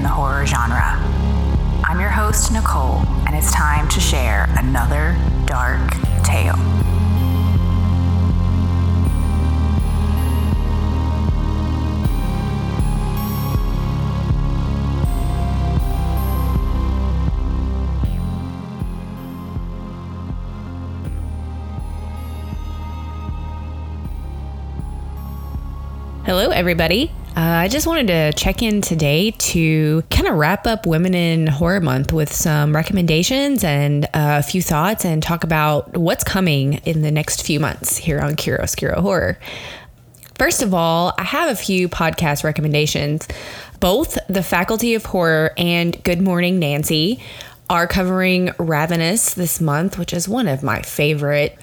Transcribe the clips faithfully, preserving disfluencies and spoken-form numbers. in the horror genre. I'm your host, Nicole, and it's time to share another dark tale. Hello, everybody. Uh, I just wanted to check in today to kind of wrap up Women in Horror Month with some recommendations and uh, a few thoughts and talk about what's coming in the next few months here on Chiaroscuro Horror. First of all, I have a few podcast recommendations. Both the Faculty of Horror and Good Morning Nancy are covering Ravenous this month, which is one of my favorite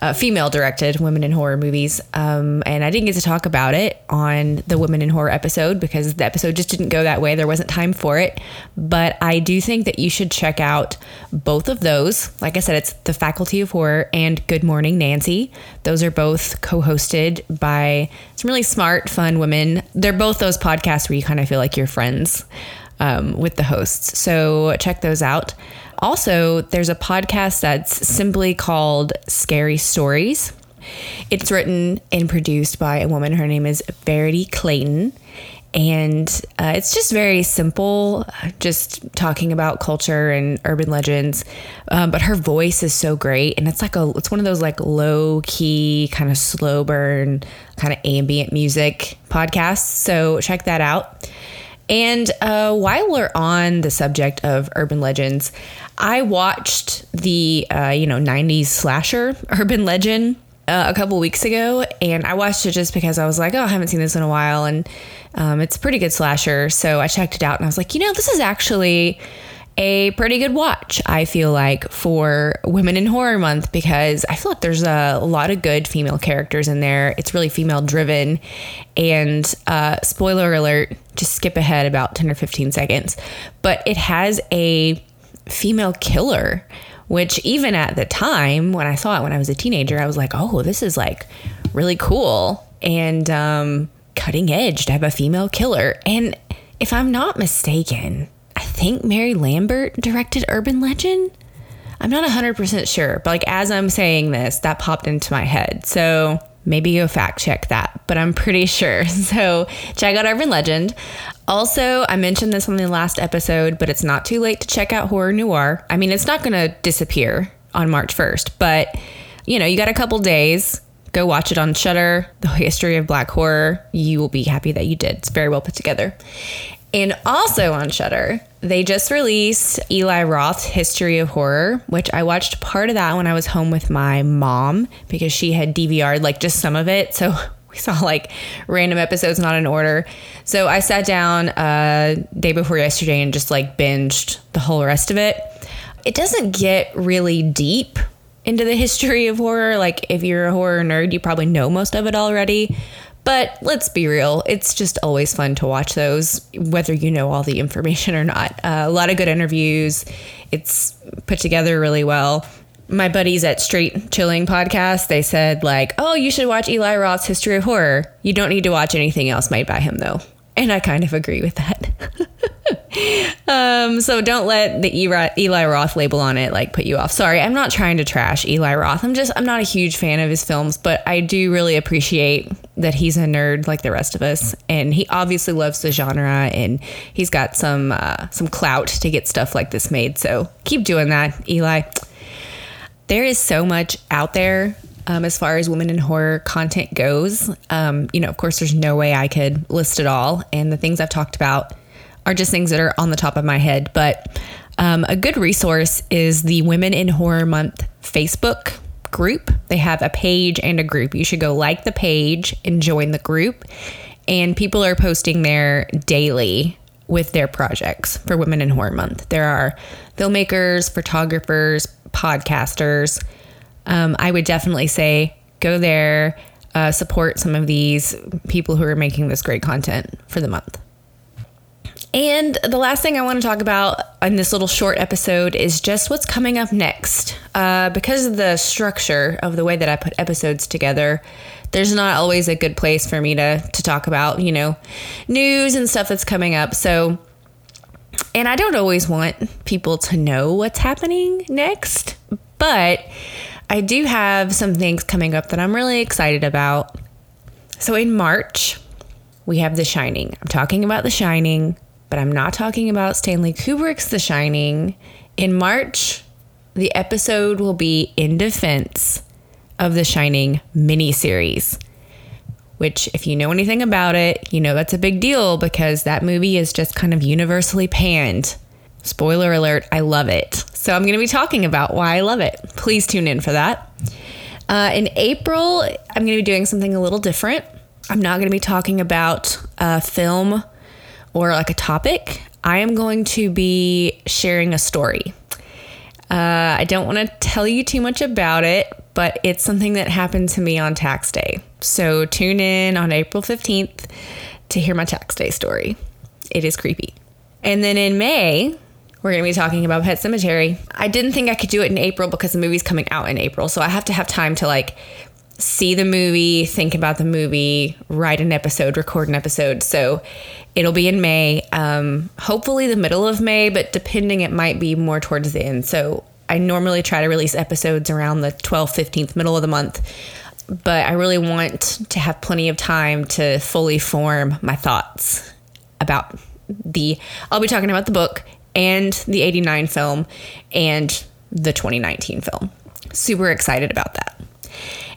Uh, female-directed women in horror movies, um, and I didn't get to talk about it on the Women in Horror episode because the episode just didn't go that way. There wasn't time for it, but I do think that you should check out both of those. Like I said, it's the Faculty of Horror and Good Morning Nancy. Those are both co-hosted by some really smart, fun women. They're both those podcasts where you kind of feel like you're friends um, with the hosts, so check those out. Also, there's a podcast that's simply called Scary Stories. It's written and produced by a woman. Her name is Verity Clayton. And uh, it's just very simple, just talking about culture and urban legends. Um, but her voice is so great. And it's like a, it's one of those like low key, kind of slow burn, kind of ambient music podcasts. So check that out. And uh, while we're on the subject of urban legends, I watched the, uh, you know, nineties slasher Urban Legend uh, a couple weeks ago. And I watched it just because I was like, oh, I haven't seen this in a while. And um, it's a pretty good slasher. So I checked it out and I was like, you know, this is actually a pretty good watch, I feel like, for Women in Horror Month, because I feel like there's a lot of good female characters in there. It's really female driven. And uh, spoiler alert, just skip ahead about ten or fifteen seconds, but it has a female killer, which even at the time when I saw it, when I was a teenager, I was like, oh, this is like really cool and um, cutting edge to have a female killer. And if I'm not mistaken, I think Mary Lambert directed Urban Legend. I'm not one hundred percent sure, but like as I'm saying this, that popped into my head. So maybe go fact check that, but I'm pretty sure. So check out Urban Legend. Also, I mentioned this on the last episode, but it's not too late to check out Horror Noir. I mean, it's not going to disappear on March first, but you know, you got a couple days. Go watch it on Shudder, The History of Black Horror. You will be happy that you did. It's very well put together. And also on Shudder, they just released Eli Roth's History of Horror, which I watched part of that when I was home with my mom because she had D V R'd like just some of it. So we saw like random episodes, not in order. So I sat down uh, day before yesterday and just like binged the whole rest of it. It doesn't get really deep into the history of horror. Like if you're a horror nerd, you probably know most of it already. But let's be real, it's just always fun to watch those, whether you know all the information or not. Uh, a lot of good interviews. It's put together really well. My buddies at Straight Chilling Podcast, they said like, oh, you should watch Eli Roth's History of Horror. You don't need to watch anything else made by him, though. And I kind of agree with that. um, so don't let the Eli Roth label on it like put you off. Sorry, I'm not trying to trash Eli Roth. I'm just I'm not a huge fan of his films, but I do really appreciate that he's a nerd like the rest of us, and he obviously loves the genre, and he's got some uh, some clout to get stuff like this made. So keep doing that, Eli. There is so much out there um, as far as women in horror content goes. Um, you know, of course, there's no way I could list it all, and the things I've talked about are just things that are on the top of my head. But um, a good resource is the Women in Horror Month Facebook group. They have a page and a group. You should go like the page and join the group. And people are posting there daily with their projects for Women in Horror Month. There are filmmakers, photographers, podcasters. Um, I would definitely say go there, uh, support some of these people who are making this great content for the month. And the last thing I want to talk about in this little short episode is just what's coming up next. Uh, because of the structure of the way that I put episodes together, there's not always a good place for me to, to talk about, you know, news and stuff that's coming up. So And I don't always want people to know what's happening next, but I do have some things coming up that I'm really excited about. So in March, we have The Shining. I'm talking about The Shining, but I'm not talking about Stanley Kubrick's The Shining. In March, the episode will be in defense of The Shining miniseries, which if you know anything about it, you know that's a big deal because that movie is just kind of universally panned. Spoiler alert, I love it. So I'm going to be talking about why I love it. Please tune in for that. Uh, in April, I'm going to be doing something a little different. I'm not going to be talking about a film or like a topic. I am going to be sharing a story. Uh, I don't want to tell you too much about it, but it's something that happened to me on tax day. So tune in on April fifteenth to hear my tax day story. It is creepy. And then in May, we're going to be talking about Pet Sematary. I didn't think I could do it in April because the movie's coming out in April. So I have to have time to like see the movie, think about the movie, write an episode, record an episode. So it'll be in May, um, hopefully the middle of May, but depending, it might be more towards the end. So I normally try to release episodes around the twelfth, fifteenth, middle of the month, but I really want to have plenty of time to fully form my thoughts about the, I'll be talking about the book and the eighty-nine film and the twenty nineteen film. Super excited about that.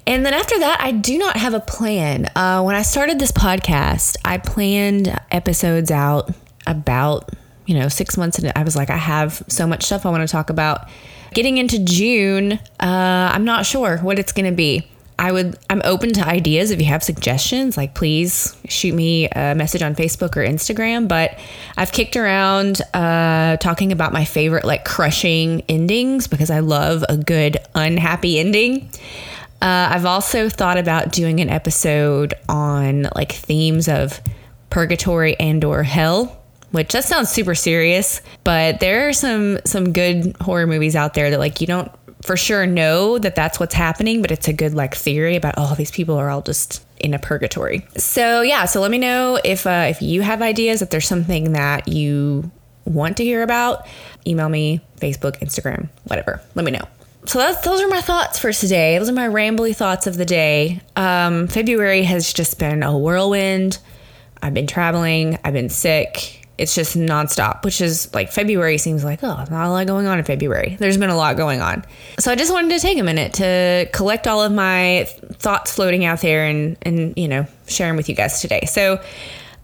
And then after that, I do not have a plan. Uh, when I started this podcast, I planned episodes out about, you know, six months. And I was like, I have so much stuff I want to talk about. Getting into June, uh, I'm not sure what it's going to be. I would, I'm open to ideas. If you have suggestions, like please shoot me a message on Facebook or Instagram. But I've kicked around uh, talking about my favorite like crushing endings because I love a good unhappy ending. Uh, I've also thought about doing an episode on like themes of purgatory and or hell, which that sounds super serious, but there are some some good horror movies out there that like you don't for sure know that that's what's happening, but it's a good like theory about, oh, these people are all just in a purgatory. So yeah, so let me know if uh, if you have ideas, if there's something that you want to hear about, email me, Facebook, Instagram, whatever. Let me know. So that's, those are my thoughts for today. Those are my rambly thoughts of the day. Um, February has just been a whirlwind. I've been traveling. I've been sick. It's just nonstop, which is like February seems like, oh, not a lot going on in February. There's been a lot going on. So I just wanted to take a minute to collect all of my thoughts floating out there and, and you know, share them with you guys today. So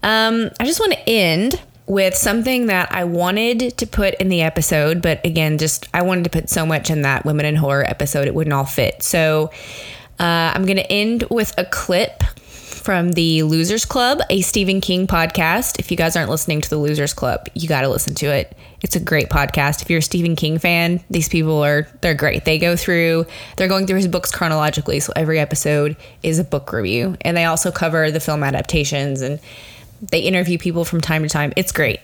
um, I just want to end with something that I wanted to put in the episode, but again, just I wanted to put so much in that Women in Horror episode, it wouldn't all fit. So uh, I'm going to end with a clip from the Losers Club, a Stephen King podcast. If you guys aren't listening to the Losers Club, you got to listen to it. It's a great podcast. If you're a Stephen King fan, these people are, they're great. They go through, they're going through his books chronologically. So every episode is a book review. And they also cover the film adaptations and they interview people from time to time. It's great.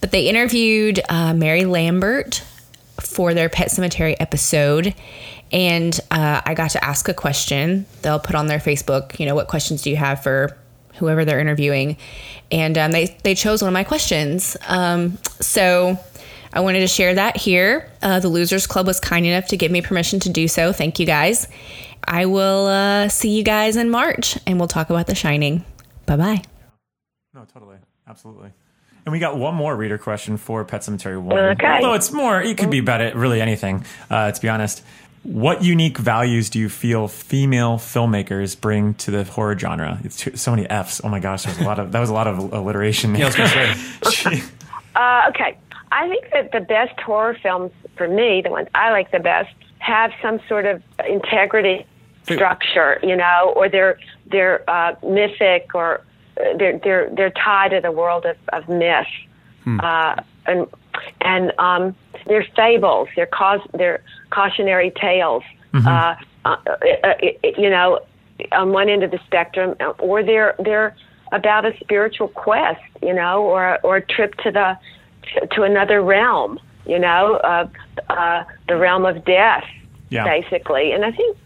But they interviewed uh, Mary Lambert for their Pet Sematary episode. And uh, I got to ask a question. They'll put on their Facebook, you know, what questions do you have for whoever they're interviewing? And um, they, they chose one of my questions. Um, so I wanted to share that here. Uh, the Losers Club was kind enough to give me permission to do so. Thank you guys. I will uh, see you guys in March and we'll talk about The Shining. Bye-bye. No, totally. Absolutely. And we got one more reader question for Pet Sematary one. Okay. Although it's more, it could be about it, really anything, uh, to be honest. What unique values do you feel female filmmakers bring to the horror genre? It's too, so many F's. Oh my gosh, there was a lot of, that was a lot of alliteration. Yeah, I was going to say. uh, okay. I think that the best horror films, for me, the ones I like the best, have some sort of integrity structure, you know, or they're, they're uh, mythic or... They're they're they're tied to the world of, of myth, hmm. uh, and and um, they're fables, they're cause they're cautionary tales. Mm-hmm. Uh, uh, uh, you know, on one end of the spectrum, or they're they're about a spiritual quest, you know, or or a trip to the to, to another realm, you know, uh, uh, the realm of death, yeah. basically. And I think,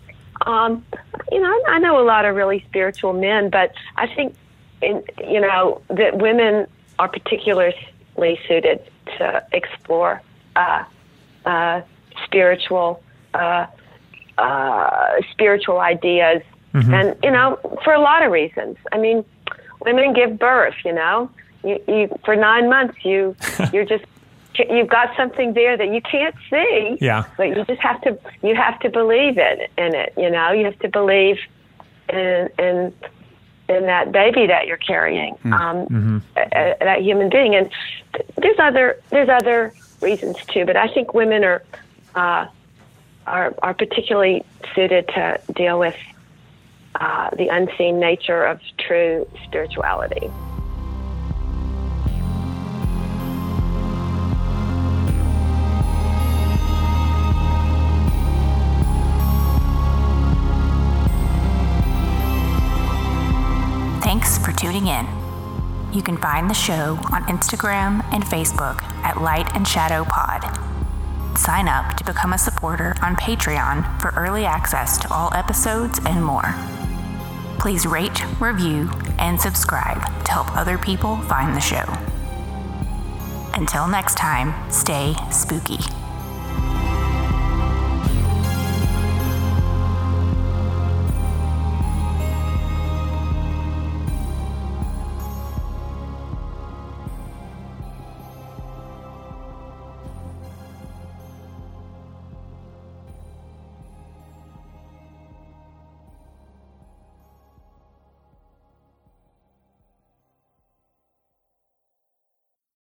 um, you know, I know a lot of really spiritual men, but I think. In, you know, that women are particularly suited to explore uh, uh, spiritual uh, uh, spiritual ideas, mm-hmm. and you know, for a lot of reasons. I mean, women give birth. You know, you, you for nine months you you're just you've got something there that you can't see. Yeah, but you just have to you have to believe in in it. You know, you have to believe in in. in that baby that you're carrying, um, mm-hmm. uh, that human being. And there's other, there's other reasons too, but I think women are, uh, are, are particularly suited to deal with, uh, the unseen nature of true spirituality. Thanks for tuning in. You can find the show on Instagram and Facebook at Light and Shadow Pod. Sign up to become a supporter on Patreon for early access to all episodes and more. Please rate, review, and subscribe to help other people find the show. Until next time, stay spooky.